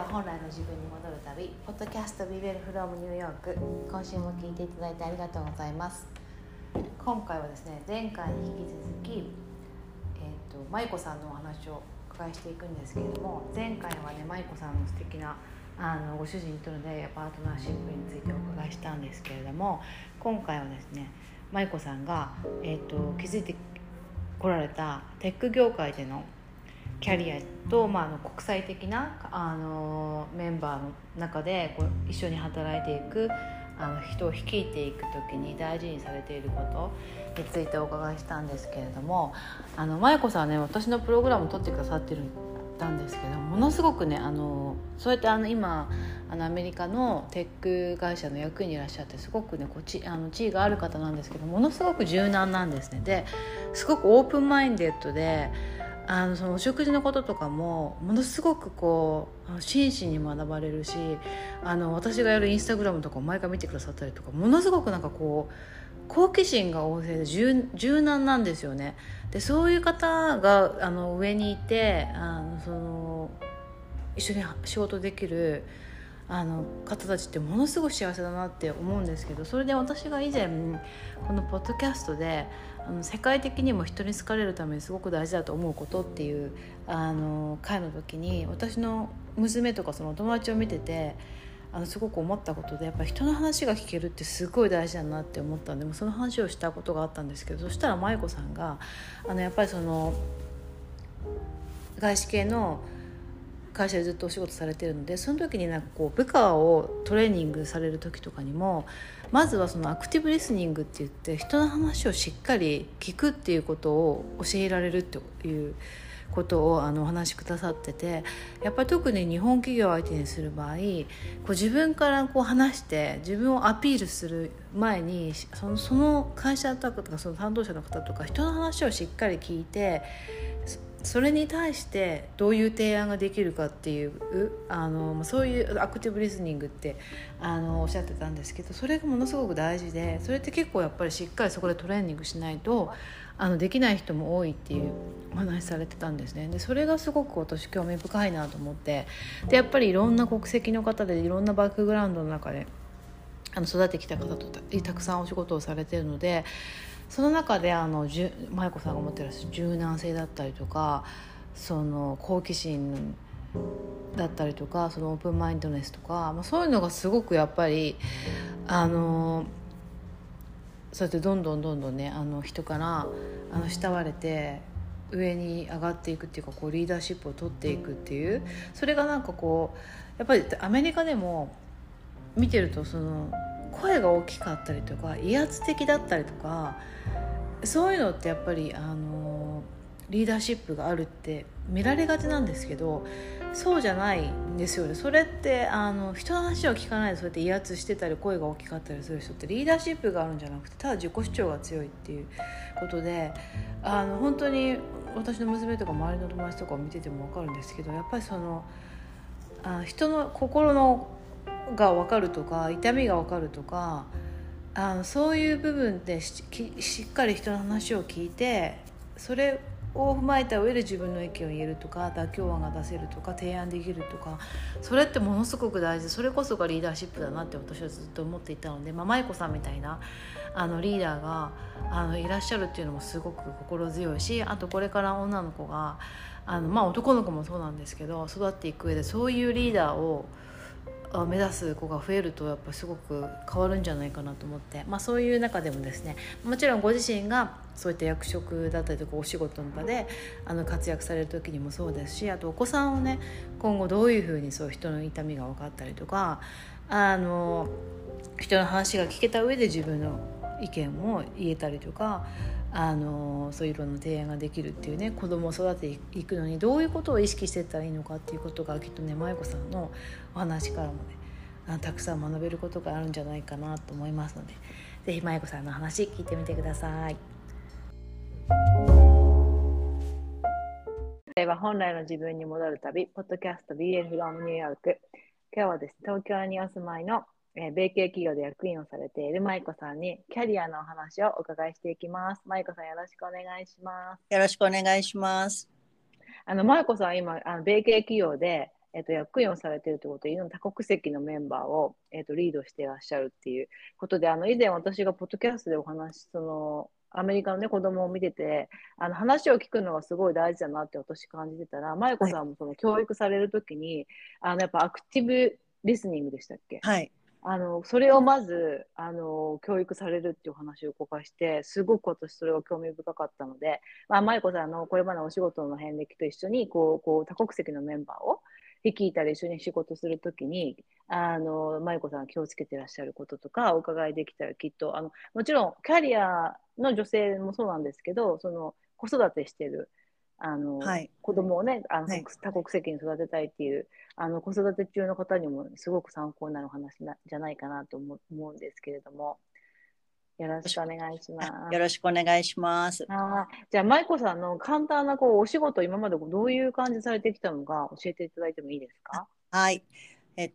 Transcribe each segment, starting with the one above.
は本来の自分に戻る旅、ポッドキャスト We Will From New York、 今週も聞いていただいてありがとうございます。今回はですね、前回に引き続き、舞子さんのお話をお伺いしていくんですけれども、前回はね、舞子さんの素敵なご主人との出会いやパートナーシップについてお伺いしたんですけれども、今回はですね、舞子さんが、気づいてこられたテック業界でのキャリアと、国際的なメンバーの中で一緒に働いていく人を率いていく時に大事にされていることについてお伺いしたんですけれども、舞子さんはね、私のプログラムを取ってくださってるんですけど、ものすごくね、そうやって今アメリカのテック会社の役員にいらっしゃって、すごくね、地位がある方なんですけど、ものすごく柔軟なんですね。ですごくオープンマインデッドで、そのお食事のこととかもものすごく真摯に学ばれるし、私がやるインスタグラムとかを毎回見てくださったりとか、ものすごく好奇心が旺盛で柔軟なんですよね。で、そういう方が上にいて、一緒に仕事できる方たちってものすごく幸せだなって思うんですけど、それで私が以前このポッドキャストで世界的にも人に好かれるためにすごく大事だと思うことっていう回の時に、私の娘とかそのお友達を見ててすごく思ったことで、やっぱり人の話が聞けるってすごい大事だなって思ったんで、もうその話をしたことがあったんですけど、そしたら舞子さんがやっぱりその外資系の会社でずっとお仕事されてるので、その時に部下をトレーニングされる時とかにも、まずはそのアクティブリスニングって言って、人の話をしっかり聞くっていうことを教えられるっていうことをお話しくださってて、やっぱり特に日本企業を相手にする場合、自分から話して自分をアピールする前に、その会社とかその担当者の方とか、人の話をしっかり聞いて、それに対してどういう提案ができるかっていうそういうアクティブリスニングっておっしゃってたんですけど、それがものすごく大事で、それって結構やっぱりしっかりそこでトレーニングしないとできない人も多いっていうお話されてたんですね。で、それがすごく私興味深いなと思って、でやっぱりいろんな国籍の方で、いろんなバックグラウンドの中で育ってきた方とたくさんお仕事をされてるので、その中で舞子さんが持っている柔軟性だったりとか、その好奇心だったりとか、そのオープンマインドネスとか、そういうのがすごくやっぱりそうやってどんどんね、人から慕われて上に上がっていくっていうか、リーダーシップを取っていくっていう、それがやっぱりアメリカでも見てると、その声が大きかったりとか威圧的だったりとか、そういうのってやっぱりリーダーシップがあるって見られがちなんですけど、そうじゃないんですよね。それって人の話を聞かないで、そうやって威圧してたり声が大きかったりする人って、リーダーシップがあるんじゃなくて、ただ自己主張が強いっていうことで、本当に私の娘とか周りの友達とかを見てても分かるんですけど、やっぱりその人の心のが分かるとか、痛みが分かるとか、そういう部分で しっかり人の話を聞いて、それを踏まえた上で自分の意見を言えるとか、妥協案が出せるとか、提案できるとか、それってものすごく大事、それこそがリーダーシップだなって私はずっと思っていたので、舞子さんみたいなリーダーがいらっしゃるっていうのもすごく心強いし、あとこれから女の子が男の子もそうなんですけど、育っていく上でそういうリーダーを目指す子が増えると、やっぱすごく変わるんじゃないかなと思って、そういう中でもですね、もちろんご自身がそういった役職だったりとかお仕事の場で活躍される時にもそうですし、あとお子さんをね、今後どういうふうにそう人の痛みが分かったりとか、人の話が聞けた上で自分の意見も言えたりとか、そういういろんな提案ができるっていうね、子供を育てていくのにどういうことを意識していったらいいのかっていうことが、きっとね、舞子さんのお話からもね、たくさん学べることがあるんじゃないかなと思いますので、ぜひ舞子さんの話聞いてみてください。今日は本来の自分に戻る旅、ポッドキャスト BL from New York。 今日はですね、東京にお住まいの米系企業で役員をされている舞子さんにキャリアのお話をお伺いしていきます。舞子さん、よろしくお願いします。よろしくお願いします。舞子さんは今米系企業で役員をされているということで、いろんな多国籍のメンバーを、リードしていらっしゃるっていうことで、以前私がポッドキャストでお話し、アメリカの、ね、子供を見てて、話を聞くのがすごい大事だなって私感じてたら、まゆこさんも教育されるときに、やっぱアクティブリスニングでしたっけ、はい、それをまず教育されるっていう話をお伺いして、すごく私それが興味深かったので、まゆこさんのこれまでのお仕事の遍歴と一緒にこう多国籍のメンバーを聞いたり一緒に仕事するときに、まゆこさんが気をつけていらっしゃることとかお伺いできたら、きっともちろんキャリアの女性もそうなんですけど、子育てしてるはい、子供をね、はい、多国籍に育てたいっていう子育て中の方にもすごく参考になる話じゃないかなと思うんですけれども、よろしくお願いします。よろしくお願いします。じゃあまゆこさんの簡単なお仕事、今までどういう感じされてきたのか教えていただいてもいいですか？はい、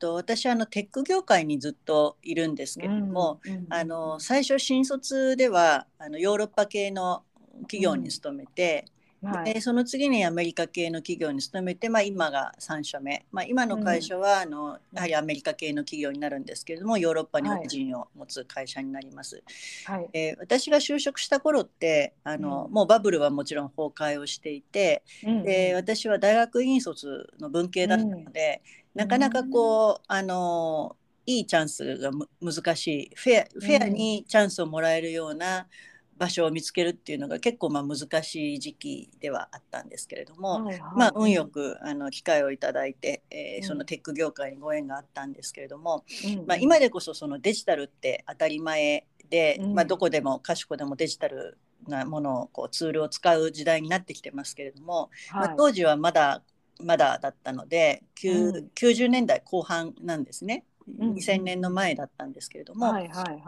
私はテック業界にずっといるんですけれども、最初新卒ではヨーロッパ系の企業に勤めて、はい、その次にアメリカ系の企業に勤めて、今が3社目、今の会社はやはりアメリカ系の企業になるんですけれども、ヨーロッパにオフィスを持つ会社になります、はい。私が就職した頃ってもうバブルはもちろん崩壊をしていて、私は大学院卒の文系だったので、なかなかいいチャンスが難しい、フェアにチャンスをもらえるような場所を見つけるっていうのが結構難しい時期ではあったんですけれども、はいはい、運よく機会をいただいて、そのテック業界にご縁があったんですけれども、今でこそデジタルって当たり前で、どこでもかしこでもデジタルなものをツールを使う時代になってきてますけれども、はい、当時はまだだったので、90年代後半なんですね、2000年の前だったんですけれども、はいはい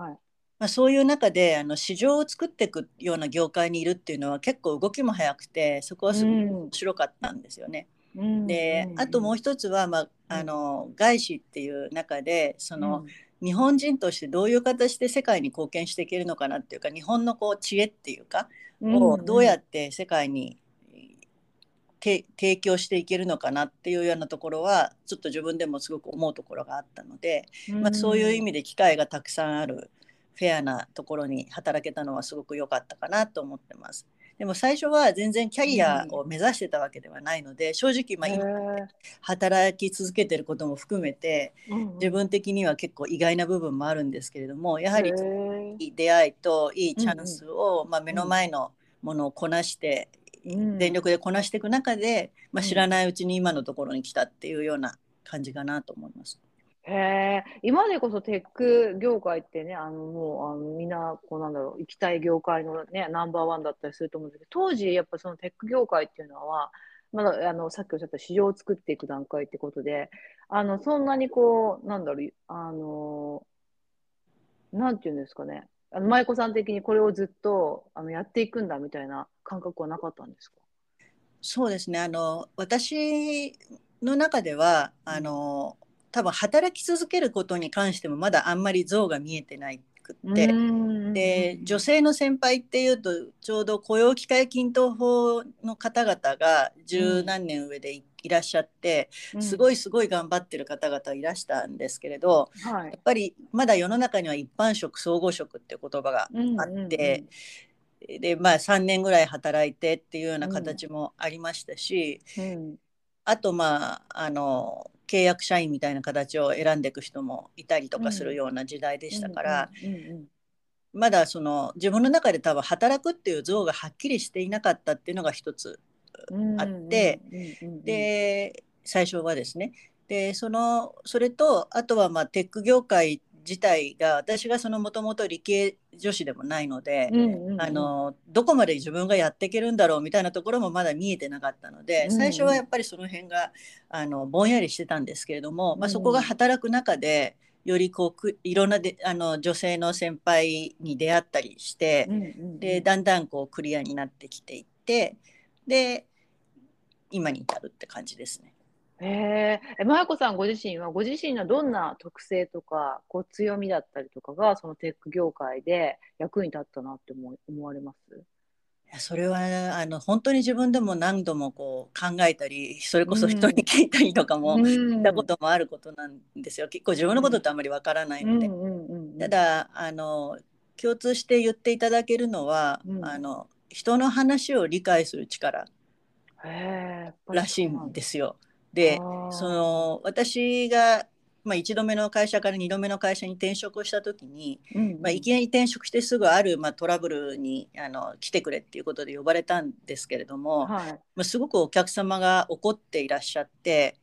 はい、そういう中で市場を作っていくような業界にいるっていうのは結構動きも早くて、そこはすごく面白かったんですよね、で、あともう一つは、外資っていう中で日本人としてどういう形で世界に貢献していけるのかなっていうか、日本の知恵っていうかをどうやって世界に提供していけるのかなっていうようなところはちょっと自分でもすごく思うところがあったので、そういう意味で機会がたくさんあるフェアなところに働けたのはすごく良かったかなと思ってます。でも最初は全然キャリアを目指してたわけではないので、正直今働き続けてることも含めて、自分的には結構意外な部分もあるんですけれども、やはりいい出会いといいチャンスを、目の前のものをこなして、全力でこなしていく中で、知らないうちに今のところに来たっていうような感じかなと思います。今でこそテック業界ってね、もうみんな行きたい業界の、ね、ナンバーワンだったりすると思うんですけど、当時やっぱテック業界っていうのはまださっきおっしゃった市場を作っていく段階ってことで、そんなになんていうんですかね、まゆこさん的にこれをずっとやっていくんだみたいな感覚はなかったんですか？そうですね、私の中では多分働き続けることに関してもまだあんまり像が見えてないくって、で、女性の先輩っていうとちょうど雇用機会均等法の方々が十何年上でいらっしゃって、すごい頑張ってる方々いらしたんですけれど、やっぱりまだ世の中には一般職総合職っていう言葉があって、で3年ぐらい働いてっていうような形もありましたし、あと契約社員みたいな形を選んでいく人もいたりとかするような時代でしたから、まだ自分の中で多分働くっていう像がはっきりしていなかったっていうのが一つあって、で最初はですね、でそれとあとはテック業界自体が、私がもともと理系女子でもないので、どこまで自分がやっていけるんだろうみたいなところもまだ見えてなかったので、最初はやっぱりその辺がぼんやりしてたんですけれども、そこが働く中でよりいろんな女性の先輩に出会ったりして、でだんだんクリアになってきていって、で今に至るって感じですね。まゆこさんご自身はどんな特性とか強みだったりとかがテック業界で役に立ったなって思われます？それは本当に自分でも何度もこう考えたり、それこそ人に聞いたりとかもしたこともあることなんですよ。結構自分のことってあんまりわからないので、ただ共通して言っていただけるのは、人の話を理解する力らしいんですよ。で、私が1度目の会社から2度目の会社に転職をした時に、いきなり転職してすぐある、トラブルに来てくれっていうことで呼ばれたんですけれども、すごくお客様が怒っていらっしゃって、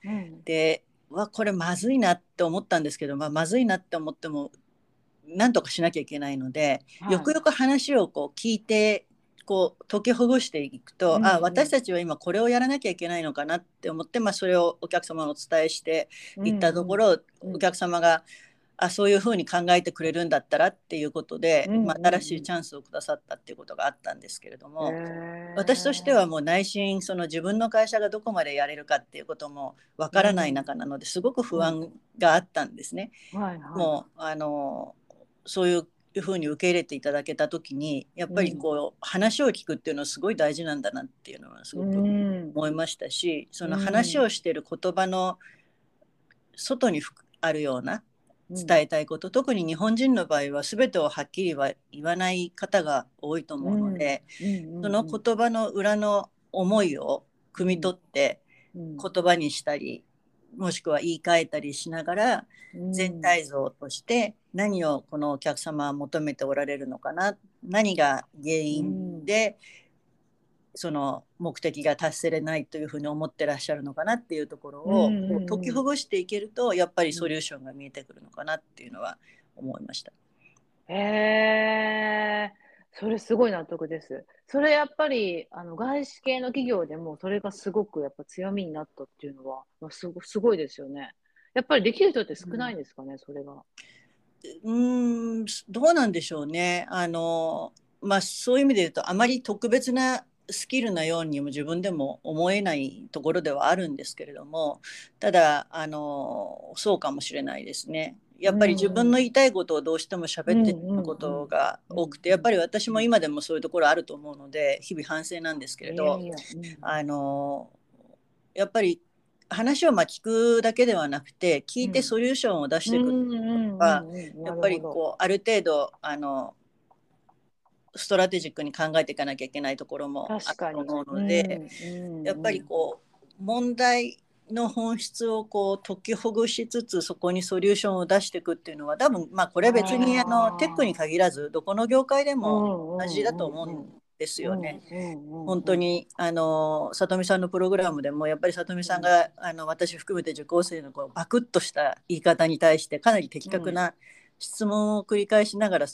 で、これまずいなって思ったんですけど、まずいなって思っても何とかしなきゃいけないので、よくよく話をこう聞いて解きほぐしていくと、私たちは今これをやらなきゃいけないのかなって思って、それをお客様にお伝えしていったところ、お客様がそういうふうに考えてくれるんだったらっていうことで、新しいチャンスをくださったっていうことがあったんですけれども、私としてはもう内心自分の会社がどこまでやれるかっていうこともわからない中なので、すごく不安があったんですね。もうそういうふうに受け入れていただけた時に、やっぱり話を聞くっていうのはすごい大事なんだなっていうのはすごく思いましたし、その話をしている言葉の外にあるような伝えたいこと、特に日本人の場合は全てをはっきりは言わない方が多いと思うので、その言葉の裏の思いを汲み取って言葉にしたり、もしくは言い換えたりしながら、全体像として何をこのお客様は求めておられるのかな、何が原因でその目的が達せれないというふうに思ってらっしゃるのかなっていうところを解きほぐしていけると、やっぱりソリューションが見えてくるのかなっていうのは思いました。それすごい納得です。それやっぱり外資系の企業でもそれがすごくやっぱ強みになったっていうのはすごいですよね。やっぱりできる人って少ないんですかね、それが。どうなんでしょうね。そういう意味で言うと、あまり特別なスキルなようにも自分でも思えないところではあるんですけれども、ただそうかもしれないですね。やっぱり自分の言いたいことをどうしても喋ってることが多くて、やっぱり私も今でもそういうところあると思うので日々反省なんですけれど、やっぱり話を聞くだけではなくて、聞いてソリューションを出していくのがやっぱりある程度ストラテジックに考えていかなきゃいけないところもあると思うので、やっぱり問題の本質を解きほぐしつつ、そこにソリューションを出していくっていうのは、多分これ別にテックに限らずどこの業界でも同じだと思うんですよね。本当に里見さんのプログラムでもやっぱり里見さんが私含めて受講生のバクッとした言い方に対してかなり的確な質問を繰り返しながら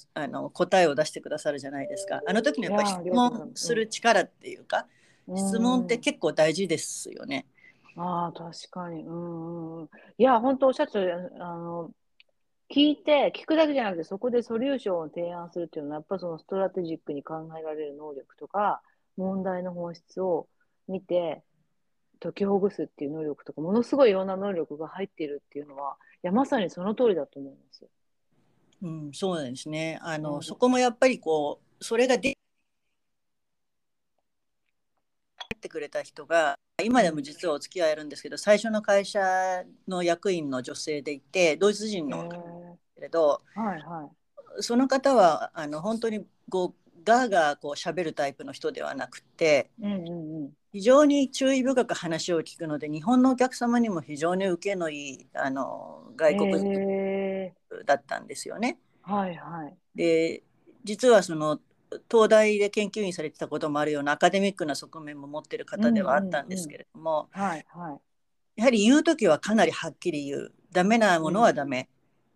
答えを出してくださるじゃないですか。あの時のやっぱり質問する力っていうか、質問って結構大事ですよね。確かに。いや本当おっしゃってた、聞くだけじゃなくて、そこでソリューションを提案するっていうのは、やっぱそのストラテジックに考えられる能力とか、問題の本質を見て解きほぐすっていう能力とか、ものすごいいろんな能力が入っているっていうのは、いやまさにその通りだと思うんですよ。そうなんですね。そこもやっぱりそれがってくれた人が今でも実はお付き合いあるんですけど、最初の会社の役員の女性でいて、ドイツ人の方なんですけれど、その方は本当にガーガー喋るタイプの人ではなくて、非常に注意深く話を聞くので、日本のお客様にも非常に受けのいい外国人だったんですよね。で、実は東大で研究員されてたこともあるようなアカデミックな側面も持ってる方ではあったんですけれども、やはり言うときはかなりはっきり言う。ダメなものはダメ、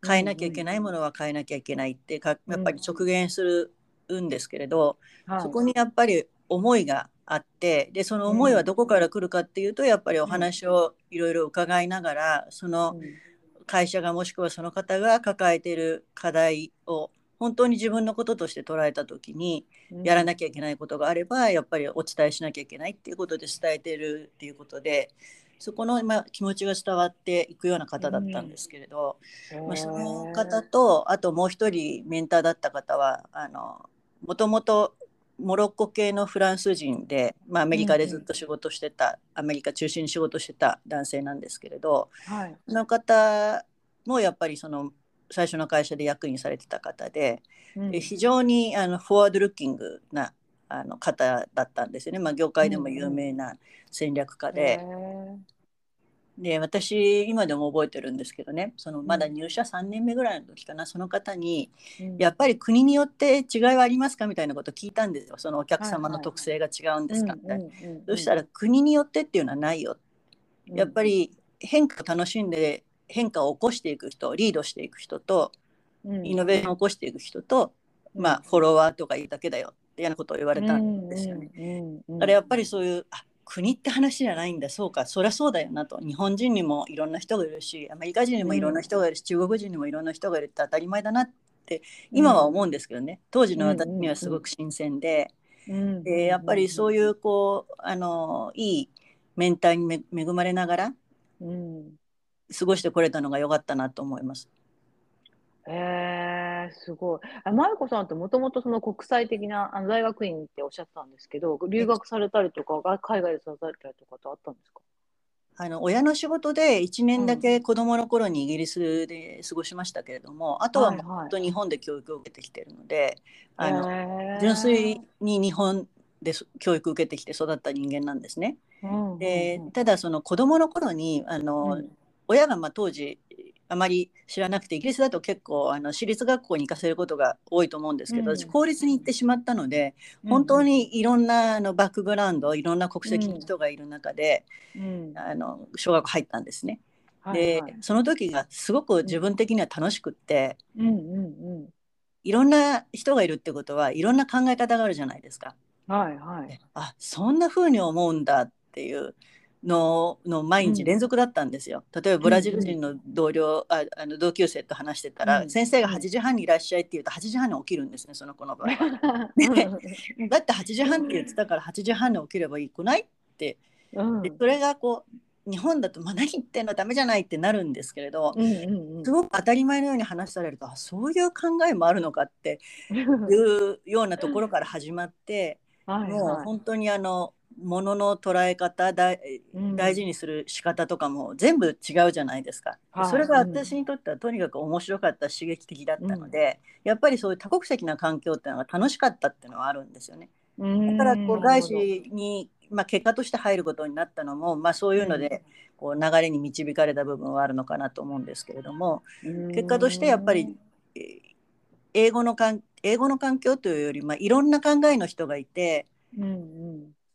変えなきゃいけないものは変えなきゃいけないってやっぱり直言するんですけれど、そこにやっぱり思いがあって、でその思いはどこから来るかっていうと、やっぱりお話をいろいろ伺いながら、その会社がもしくはその方が抱えている課題を本当に自分のこととして捉えた時に、やらなきゃいけないことがあればやっぱりお伝えしなきゃいけないっていうことで伝えているっていうことで、そこの気持ちが伝わっていくような方だったんですけれど、その方とあともう一人メンターだった方はもともとモロッコ系のフランス人で、まあ、アメリカでずっと仕事してた、アメリカ中心に仕事してた男性なんですけれど、はい、その方もやっぱりその最初の会社で役員されてた方 で非常にフォワードルッキングな方だったんですよね、まあ、業界でも有名な戦略家 で私今でも覚えてるんですけどね、そのまだ入社3年目ぐらいの時かな、その方にやっぱり国によって違いはありますかみたいなことを聞いたんですよ。そのお客様の特性が違うんですかみたいな。そしたら国によってっていうのはないよ、やっぱり変化を楽しんで変化を起こしていく人、リードしていく人とイノベーションを起こしていく人と、まあ、フォロワーとかいうだけだよっていうようなことを言われたんですよね。だからやっぱりそういう国って話じゃないんだ、そうか、そりゃそうだよなと、日本人にもいろんな人がいるし、アメリカ人にもいろんな人がいるし、中国人にもいろんな人がいるって当たり前だなって今は思うんですけどね、当時の私にはすごく新鮮で、でやっぱりそういうこういいメンターに恵まれながら、過ごしてこれたのが良かったなと思います。すごい。まゆこさんってもともとその国際的な大学院っておっしゃったんですけど、留学されたりとか海外でされたりとかってあったんですか？親の仕事で1年だけ子どもの頃にイギリスで過ごしましたけれども、あとはもっと日本で教育を受けてきているので、はいはい、純粋に日本で教育を受けてきて育った人間なんですね。でただその子どもの頃に親がまあ当時あまり知らなくて、イギリスだと結構私立学校に行かせることが多いと思うんですけど、私公立に行ってしまったので、本当にいろんなバックグラウンド、いろんな国籍の人がいる中で、小学校入ったんですね。で、その時がすごく自分的には楽しくって、いろんな人がいるってことはいろんな考え方があるじゃないですか。はいはい、あ、そんな風に思うんだっていうの毎日連続だったんですよ。例えばブラジル人の同級生と話してたら、先生が8時半にいらっしゃいって言うと8時半に起きるんですね、その子の場合は。だって8時半って言ってたから8時半に起きればいいくないって、でそれがこう日本だと、まあ、何言ってんのダメじゃないってなるんですけれど、すごく当たり前のように話されると、あ、そういう考えもあるのかっていうようなところから始まってもう本当にものの捉え方大事にする仕方とかも全部違うじゃないですか、それが私にとってはとにかく面白かった、刺激的だったので、やっぱりそういう多国籍な環境っていうのが楽しかったっていうのはあるんですよね。だからこう外資に、まあ、結果として入ることになったのも、まあ、そういうのでこう流れに導かれた部分はあるのかなと思うんですけれども、結果としてやっぱり英語の環境というより、まあ、いろんな考えの人がいて、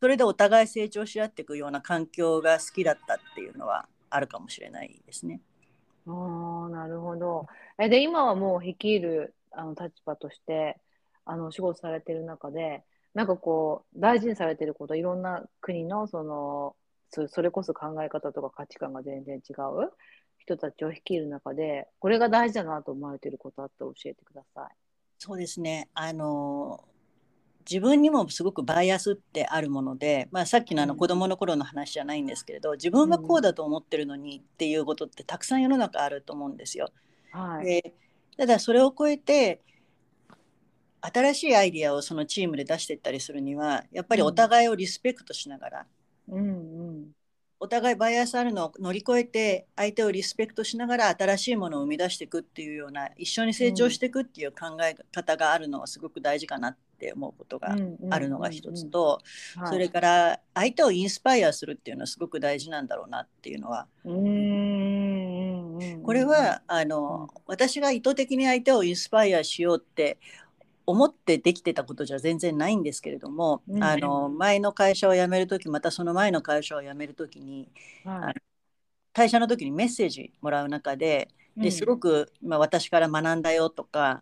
それでお互い成長し合っていくような環境が好きだったっていうのはあるかもしれないですね。なるほど。で今はもう率いる立場として仕事されてる中で、なんかこう大事にされてること、いろんな国のそれこそ考え方とか価値観が全然違う人たちを率いる中で、これが大事だなと思われてることあったら教えてください。そうですね、自分にもすごくバイアスってあるもので、まあ、さっきの子どもの頃の話じゃないんですけれど、自分はこうだと思ってるのにっていうことってたくさん世の中あると思うんですよ。でただそれを超えて新しいアイディアをそのチームで出していったりするには、やっぱりお互いをリスペクトしながら、お互いバイアスあるのを乗り越えて相手をリスペクトしながら新しいものを生み出していくっていうような、一緒に成長していくっていう考え方があるのはすごく大事かなって思うことがあるのが一つと、それから相手をインスパイアするっていうのはすごく大事なんだろうなっていうのは、これは私が意図的に相手をインスパイアしようって思ってできてたことじゃ全然ないんですけれども、前の会社を辞めるとき、またその前の会社を辞めるときに、退社のときにメッセージもらう中で、ですごく、まあ、私から学んだよとか、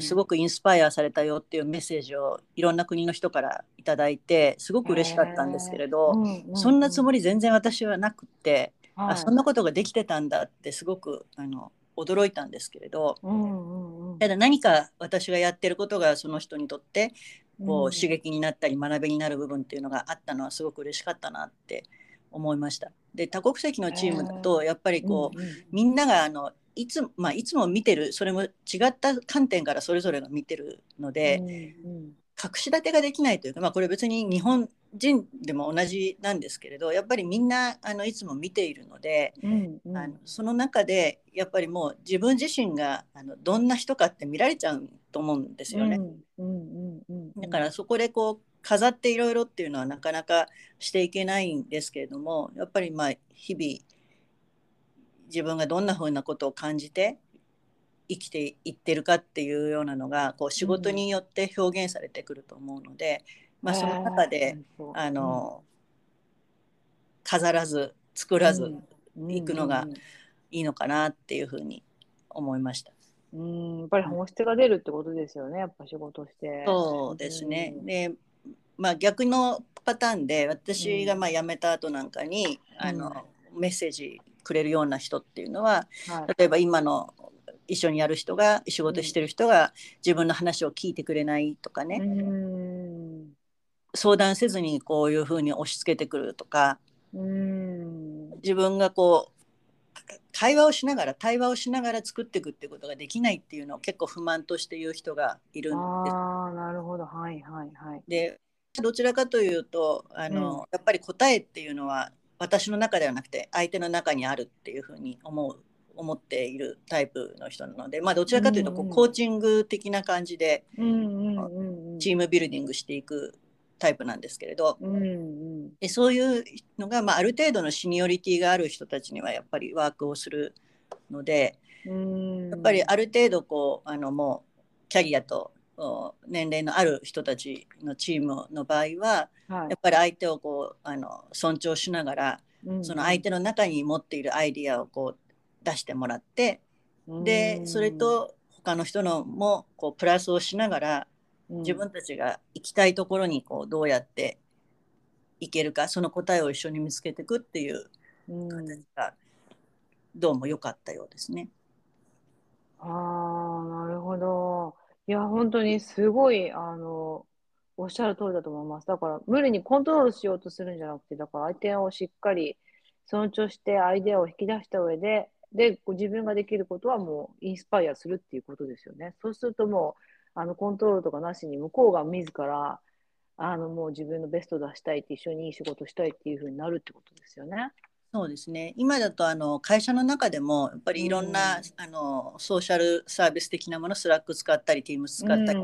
すごくインスパイアされたよっていうメッセージをいろんな国の人からいただいて、すごく嬉しかったんですけれど、そんなつもり全然私はなくって、あ、そんなことができてたんだってすごく驚いたんですけれど、ただ何か私がやってることがその人にとってこう刺激になったり学びになる部分っていうのがあったのはすごく嬉しかったなって思いました。で多国籍のチームだとやっぱりこう、みんながいつも見てる、それも違った観点からそれぞれが見てるので、隠し立てができないというか、まあ、これ別に日本人でも同じなんですけれど、やっぱりみんないつも見ているので、うんうん、その中でやっぱりもう自分自身がどんな人かって見られちゃうと思うんですよね、うんうんうんうん、だからそこでこう飾っていろいろっていうのはなかなかしていけないんですけれども、やっぱりまあ日々自分がどんなふうなことを感じて生きていってるかっていうようなのがこう仕事によって表現されてくると思うので、うん、まあ、その中で飾らず作らずいくのがいいのかなっていうふうに思いました。やっぱり本質が出るってことですよね、やっぱ仕事して。そうですね、で、まあ、逆のパターンで私がまあ辞めた後なんかに、メッセージくれるような人っていうのは、はい、例えば今の一緒にやる人が仕事してる人が自分の話を聞いてくれないとかね、うん、相談せずにこういう風に押し付けてくるとか、うん、自分がこう対話をしながら作っていくっていうことができないっていうのを結構不満として言う人がいるんです。あ、なるほど、はいはいはい。で、どちらかというとうん、やっぱり答えっていうのは私の中ではなくて相手の中にあるっていう風に思っているタイプの人なので、まあ、どちらかというとこう、うんうん、コーチング的な感じで、うんうんうん、チームビルディングしていくタイプなんですけれど、うんうん、でそういうのが、まあ、ある程度のシニオリティがある人たちにはやっぱりワークをするので、うん、やっぱりある程度こうもうキャリアと年齢のある人たちのチームの場合は、はい、やっぱり相手をこう尊重しながら、うんうん、その相手の中に持っているアイディアをこう出してもらって、でそれと他の人のもこうプラスをしながら自分たちが行きたいところにこうどうやって行けるか、その答えを一緒に見つけていくっていう形がどうも良かったようですね。あ、なるほど。いや本当にすごいおっしゃる通りだと思います。だから無理にコントロールしようとするんじゃなくて、だから相手をしっかり尊重してアイデアを引き出した上で自分ができることはもうインスパイアするっていうことですよね。そうするともうコントロールとかなしに向こうが自らもう自分のベスト出したいって、一緒にいい仕事したいっていう風になるってことですよね。そうですね。今だと会社の中でもやっぱりいろんな、うん、ソーシャルサービス的なもの、スラック使ったり Teams 使ったり、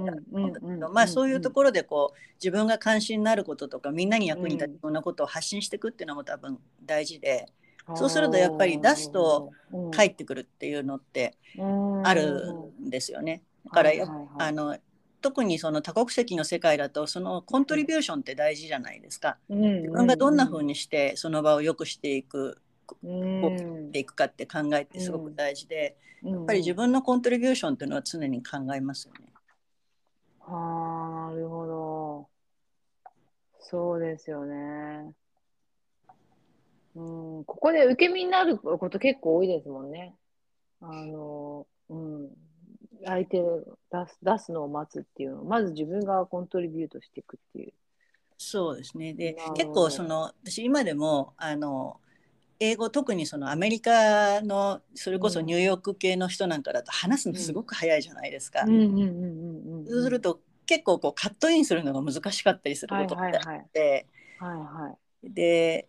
まあそういうところでこう自分が関心のあることとかみんなに役に立つようなことを発信していくっていうのも多分大事で、そうするとやっぱり出すと返ってくるっていうのってあるんですよね。だから特にその多国籍の世界だとそのコントリビューションって大事じゃないですか、うんうんうん、自分がどんな風にしてその場を良くしていく、うん、でいくかって考えてすごく大事で、うん、やっぱり自分のコントリビューションっていうのは常に考えますよね。ああ、なるほど、そうですよね、うん、ここで受け身になること結構多いですもんね。うん、相手を出すのを待つっていうのを、まず自分がコントリビュートしていくっていう。そうですね。で結構私今でも英語、特にそのアメリカのそれこそニューヨーク系の人なんかだと話すのすごく早いじゃないですか。そうすると結構こうカットインするのが難しかったりすることってあって、はいはいはい、で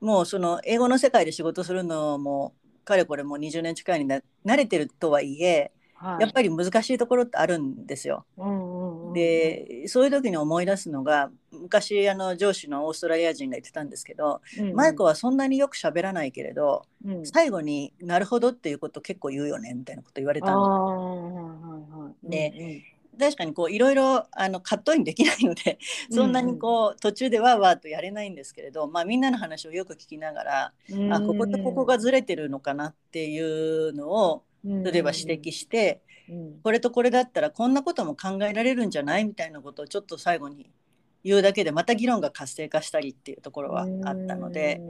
もうその英語の世界で仕事するのもかれこれもう20年近いに慣れてるとはいえ、やっぱり難しいところってあるんですよ、うんうんうん、でそういう時に思い出すのが、昔上司のオーストラリア人が言ってたんですけど、うんうん、マイコはそんなによく喋らないけれど、うん、最後になるほどっていうこと結構言うよねみたいなこと言われたので、うんうん、確かにこういろいろカットインできないのでそんなにこう途中でわーわーとやれないんですけれど、まあ、みんなの話をよく聞きながら、あ、こことここがずれてるのかなっていうのを例えば指摘して、うん、これとこれだったらこんなことも考えられるんじゃないみたいなことをちょっと最後に言うだけで、また議論が活性化したりっていうところはあったので、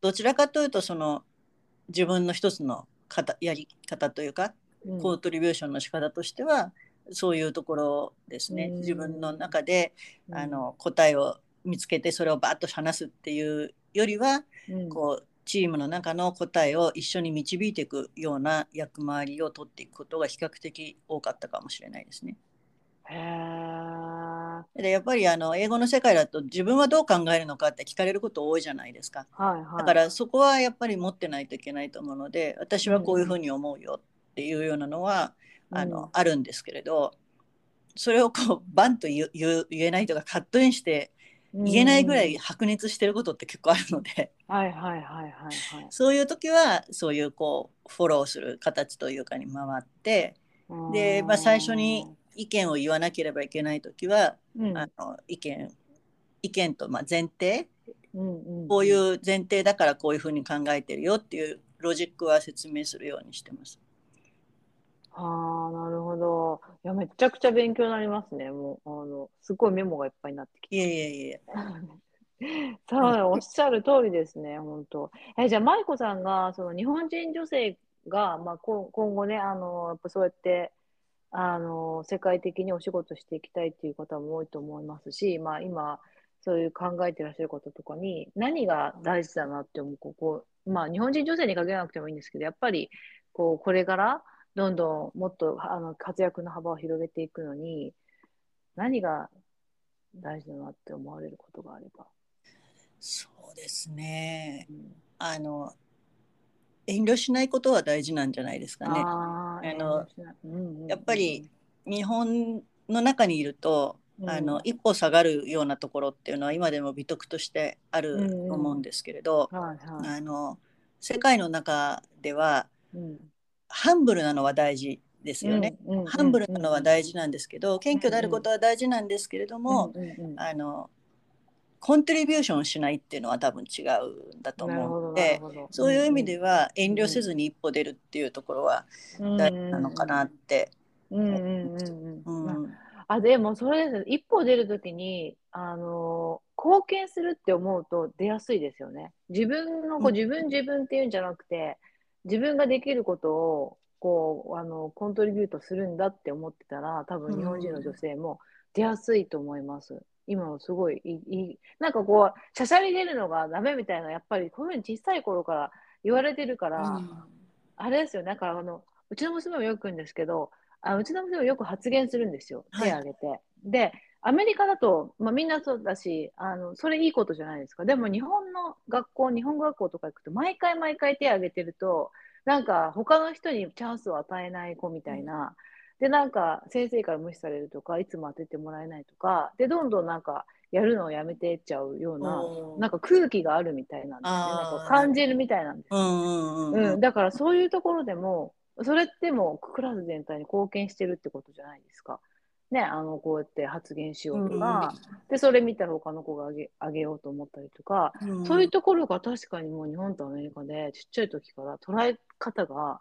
どちらかというとその自分の一つのやり方というか、コントリビューションの仕方としてはそういうところですね。自分の中で答えを見つけてそれをバーッと話すっていうよりは、こうチームの中の答えを一緒に導いていくような役回りを取っていくことが比較的多かったかもしれないですね。へえ。でやっぱり英語の世界だと自分はどう考えるのかって聞かれること多いじゃないですか、はいはい、だからそこはやっぱり持ってないといけないと思うので、私はこういうふうに思うよっていうようなのは、うん、あるんですけれど、それをこうバンと言えないとかカットインして言えないぐらい白熱してることって結構あるので、そういう時はそういうこうフォローする形というかに回って、で、まあ、最初に意見を言わなければいけない時は、うん、意見とまあ前提、うんうんうん、こういう前提だからこういうふうに考えてるよっていうロジックは説明するようにしてます。あー、なるほど。いや、めちゃくちゃ勉強になりますね。もうすごいメモがいっぱいになってきて。いやいやいやそうおっしゃる通りですね。本当。じゃあ舞子さんがその日本人女性が、まあ、今後ねやっぱそうやって世界的にお仕事していきたいっていう方も多いと思いますし、まあ、今そういう考えてらっしゃることとかに何が大事だなって思う、まあ、日本人女性に限らなくてもいいんですけど、やっぱりこれからどんどんもっと活躍の幅を広げていくのに何が大事だなって思われることがあれば。そうですね、うん、遠慮しないことは大事なんじゃないですかね。やっぱり日本の中にいると、うん、一歩下がるようなところっていうのは今でも美徳としてあると思うんですけれど、うんうん、はいはい、世界の中では、うん、ハンブルなのは大事ですよね、うんうんうんうん、ハンブルなのは大事なんですけど、謙虚であることは大事なんですけれども、うんうんうん、コントリビューションしないっていうのは多分違うんだと思うので、そういう意味では遠慮せずに一歩出るっていうところは大事なのかなって。でもそれ一歩出るときに貢献するって思うと出やすいですよね。自分っていうんじゃなくて、自分ができることをコントリビュートするんだって思ってたら、多分日本人の女性も出やすいと思います、うん、今のすごいいいなんかしゃしゃり出るのがダメみたいな、やっぱりこういうふうに小さい頃から言われてるから、うん、あれですよ。だからうちの娘もよく言うんですけど、うちの娘もよく発言するんですよ、手を挙げて、はい、でアメリカだと、まあ、みんなそうだしそれいいことじゃないですか。でも日本語学校とか行くと毎回手を挙げてると、なんか他の人にチャンスを与えない子みたいな、でなんか先生から無視されるとか、いつも当ててもらえないとかで、どんどんなんかやるのをやめてっちゃうような、なんか空気があるみたいなんですね。なんか感じるみたいなんです、うん、だからそういうところでもそれってもうクラス全体に貢献してるってことじゃないですかね、こうやって発言しようとか、うん、でそれ見たら他の子があげようと思ったりとか、うん、そういうところが確かにもう日本とアメリカでちっちゃい時から捉え方が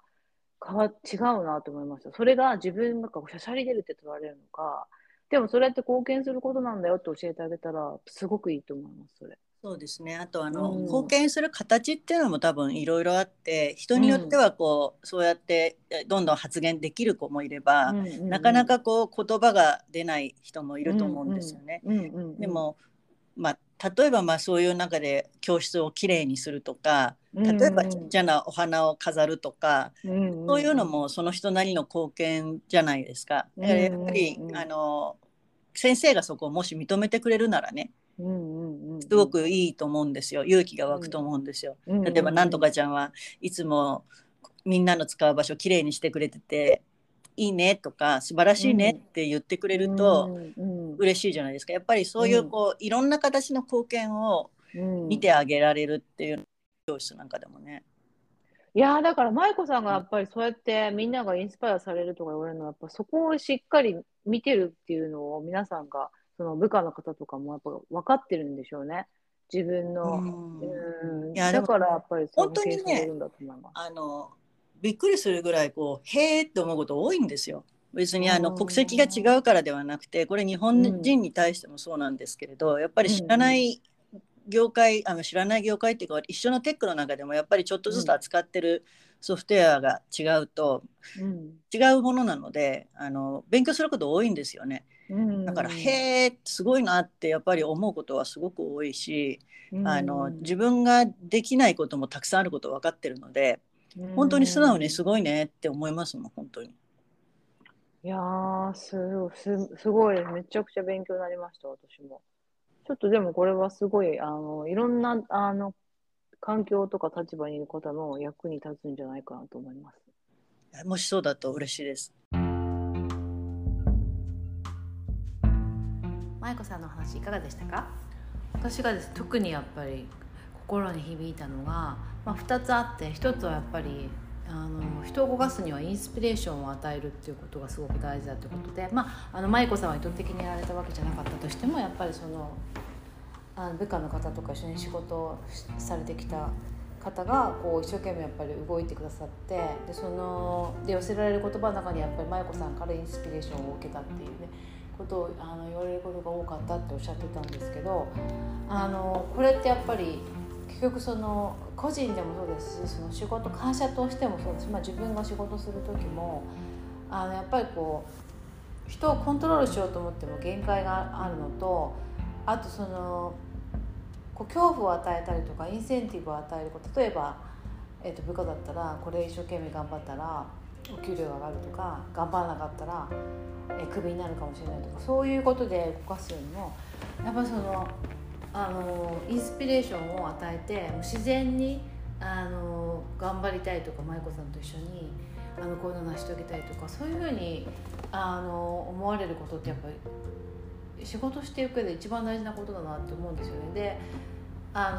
違うなと思いました。それが自分がしゃしゃり出るって取られるのか、でもそれって貢献することなんだよって教えてあげたらすごくいいと思います。そうですね。あとうん、貢献する形っていうのも多分いろいろあって、人によってはそうやってどんどん発言できる子もいれば、うんうんうん、なかなか言葉が出ない人もいると思うんですよね、うんうんうんうん、でも、まあ、例えばまあそういう中で教室をきれいにするとか、例えばちっちゃなお花を飾るとか、うんうん、そういうのもその人なりの貢献じゃないですか。だからやっぱり、うんうんうん、先生がそこをもし認めてくれるならね、うんうんうん、すごくいいと思うんですよ。勇気が湧くと思うんですよ、うん、例えばなんとかちゃんはいつもみんなの使う場所をきれいにしてくれてていいねとか素晴らしいねって言ってくれると嬉しいじゃないですか。やっぱりそういういろんな形の貢献を見てあげられるっていう教室なんかでもね。いやだから舞子さんがやっぱりそうやってみんながインスパイアされるとか言われるのは、やっぱそこをしっかり見てるっていうのを皆さんがその部下の方とかもやっぱ分かってるんでしょうね、自分の。いやだからやっぱり本当にね、びっくりするぐらいへーって思うこと多いんですよ。別に国籍が違うからではなくて、これ日本人に対してもそうなんですけれど、やっぱり知らない業界っていうか、一緒のテックの中でもやっぱりちょっとずつ扱ってるソフトウェアが違うと、うん、違うものなので勉強すること多いんですよね、うん、だからへーすごいなってやっぱり思うことはすごく多いし、うん、自分ができないこともたくさんあること分かってるので、本当に素直にすごいねって思いますもん、本当に。いいやー、すごいです。めちゃくちゃ勉強になりました、私も。ちょっとでもこれはすごい、いろんな、環境とか立場にいる方の役に立つんじゃないかなと思います。もしそうだと嬉しいです。まいこさんの話いかがでしたか？私がです、特にやっぱり心に響いたのが、2つあって、1つはやっぱり人を動かすにはインスピレーションを与えるっていうことがすごく大事だということで、まいこさんは意図的にやられたわけじゃなかったとしても、やっぱりその部下の方とか一緒に仕事をされてきた方がこう一生懸命やっぱり動いてくださって、で寄せられる言葉の中にやっぱりまいこさんからインスピレーションを受けたっていうねことを言われることが多かったっておっしゃってたんですけど、これってやっぱり結局その個人でもそうですし、その仕事会社としてもそうですし、自分が仕事する時もやっぱりこう人をコントロールしようと思っても限界があるのと、あとその恐怖を与えたりとかインセンティブを与えること、例えば、部下だったらこれ一生懸命頑張ったらお給料が上がるとか、頑張らなかったらクビになるかもしれないとか、そういうことで動かすよりもやっぱりそのインスピレーションを与えて自然に頑張りたいとか、まいこさんと一緒にこういうの成し遂げたいとか、そういうふうに思われることってやっぱり仕事していく上で一番大事なことだなって思うんですよね。で、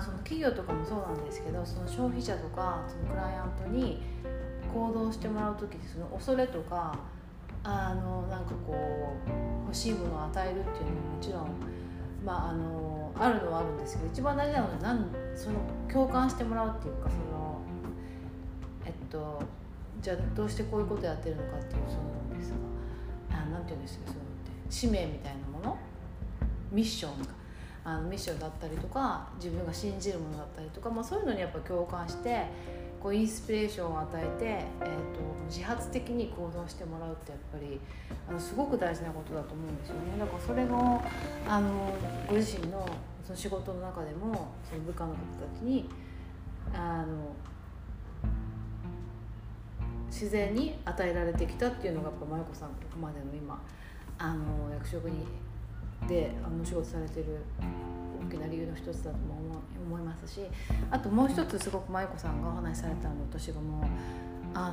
その企業とかもそうなんですけど、その消費者とかそのクライアントに行動してもらうときに、その恐れとかなんかこう欲しいものを与えるっていうのももちろん、あるのはあるんですけど、一番大事なのはその共感してもらうっていうか、そのじゃあどうしてこういうことやってるのかっていう、そのですがなんていうんですか、使命みたいなもの、ミッションだったりとか、自分が信じるものだったりとか、そういうのにやっぱ共感してこうインスピレーションを与えて、自発的に行動してもらうってやっぱりすごく大事なことだと思うんですよね。だからそれをご自身のその仕事の中でも、その部下の方たちに自然に与えられてきたっていうのが、やっぱまいこさんここまでの今役職にで仕事されてる大きな理由の一つだと思いますし、あともう一つすごくまいこさんがお話しされたのを、私がも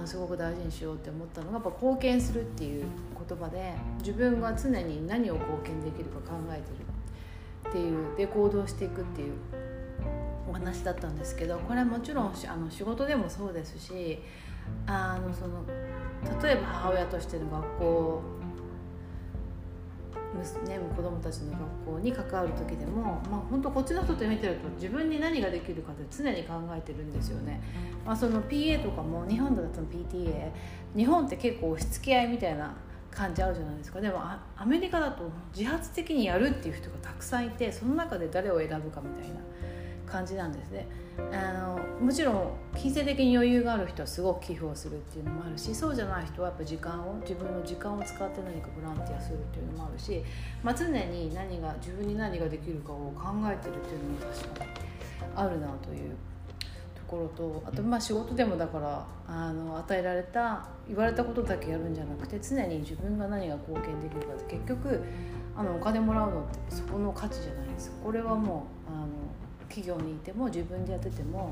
うすごく大事にしようって思ったのが、やっぱ貢献するっていう言葉で、自分が常に何を貢献できるか考えてるっていうで行動していくっていうお話だったんですけど、これはもちろん仕事でもそうですし、その例えば母親としての学校子どもたちの学校に関わる時でも、本当こっちの人って見てると自分に何ができるかって常に考えてるんですよね。その PA とかも日本だと PTA、 日本って結構押し付け合いみたいな感じあるじゃないですか。でもアメリカだと自発的にやるっていう人がたくさんいて、その中で誰を選ぶかみたいな感じなんですね。もちろん金銭的に余裕がある人はすごく寄付をするっていうのもあるし、そうじゃない人はやっぱ自分の時間を使って何かボランティアするっていうのもあるし、常に自分に何ができるかを考えてるっていうのも確かにあるなというところと、あと仕事でもだから与えられた言われたことだけやるんじゃなくて、常に自分が何が貢献できるかって、結局お金もらうのってそこの価値じゃないですか。これはもう企業にいても自分でやってても、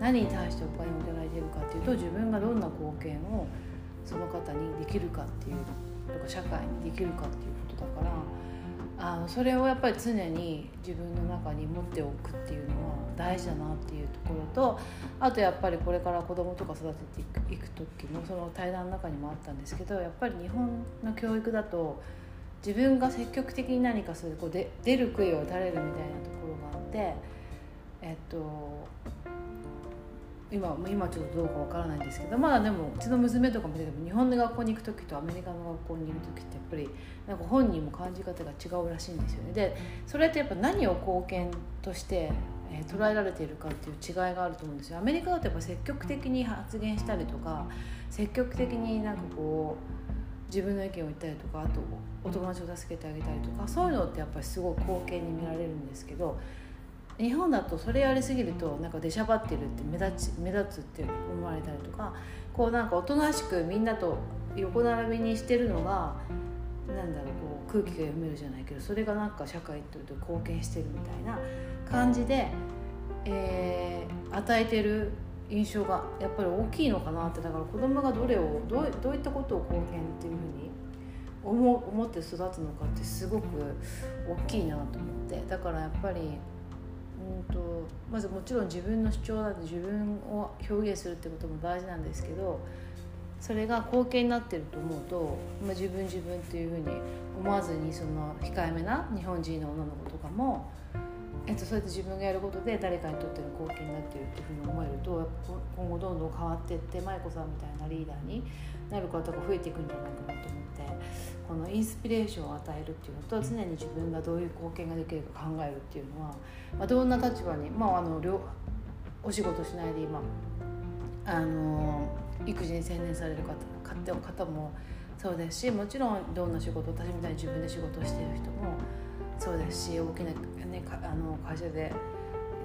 何に対してお金をいただいているかっていうと、自分がどんな貢献をその方にできるかっていうとか、社会にできるかっていうことだから、それをやっぱり常に自分の中に持っておくっていうのは大事だなっていうところと、あとやっぱりこれから子どもとか育てていく時のその対談の中にもあったんですけど、やっぱり日本の教育だと自分が積極的に何かする、出る杭を打たれるみたいなところがあって、今ちょっとどうかわからないんですけど、でもうちの娘とか見てても、日本の学校に行く時とアメリカの学校にいる時ってやっぱり本人も感じ方が違うらしいんですよね。でそれってやっぱ何を貢献として捉えられているかっていう違いがあると思うんですよ。アメリカだとやっぱ積極的に発言したりとか、積極的に自分の意見を言ったりとか、あとお友達を助けてあげたりとか、そういうのってやっぱりすごい貢献に見られるんですけど、日本だとそれやりすぎると出しゃばってるって目立つって思われたりとか、おとなしくみんなと横並びにしてるのがなんだろう、こう空気が読めるじゃないけど、それがなんか社会と貢献してるみたいな感じで、与えてる印象がやっぱり大きいのかなって。だから子供がどういったことを貢献っていうふうに思って育つのかってすごく大きいなと思って。だからやっぱりまずもちろん自分の主張なんで自分を表現するってことも大事なんですけど、それが貢献になってると思うと、まあ、自分っていうふうに思わずに、その控えめな日本人の女の子とかも、そうやって自分がやることで誰かにとっての貢献になってるっていうふうに思えると、やっぱ今後どんどん変わっていって舞子さんみたいなリーダーになる方が増えていくんじゃないかなと思って、このインスピレーションを与えるっていうのと、常に自分がどういう貢献ができるか考えるっていうのは、まあ、どんな立場に、まあ、お仕事しないで今育児に専念される方もそうですし、もちろんどんな仕事、私みたいに自分で仕事をしている人もそうですし、大きな、ね、会社で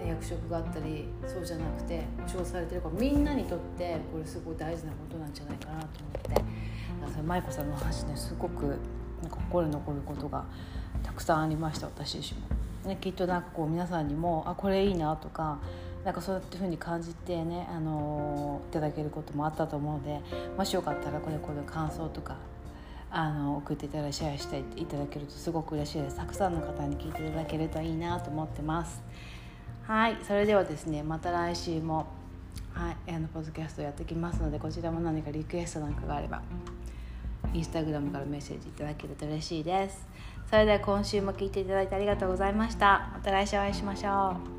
役職があったり、そうじゃなくてお仕事されてるから、みんなにとってこれすごい大事なことなんじゃないかなと思って、舞子さんの話ね、すごくなんか心に残ることがたくさんありました、私自身も、ね、きっとなんかこう皆さんにもこれいいなとか、なんかそういう風に感じてね、いただけることもあったと思うので、もしよかったらこれ感想とか送っていただいて、シェアしていただけるとすごく嬉しいです。たくさんの方に聞いていただけるといいなと思ってます。はい、それではですね、また来週も、はい、ポッドキャストやってきますので、こちらも何かリクエストなんかがあればインスタグラムからメッセージいただけると嬉しいです。それでは今週も聞いていただいてありがとうございました。また来週お会いしましょう。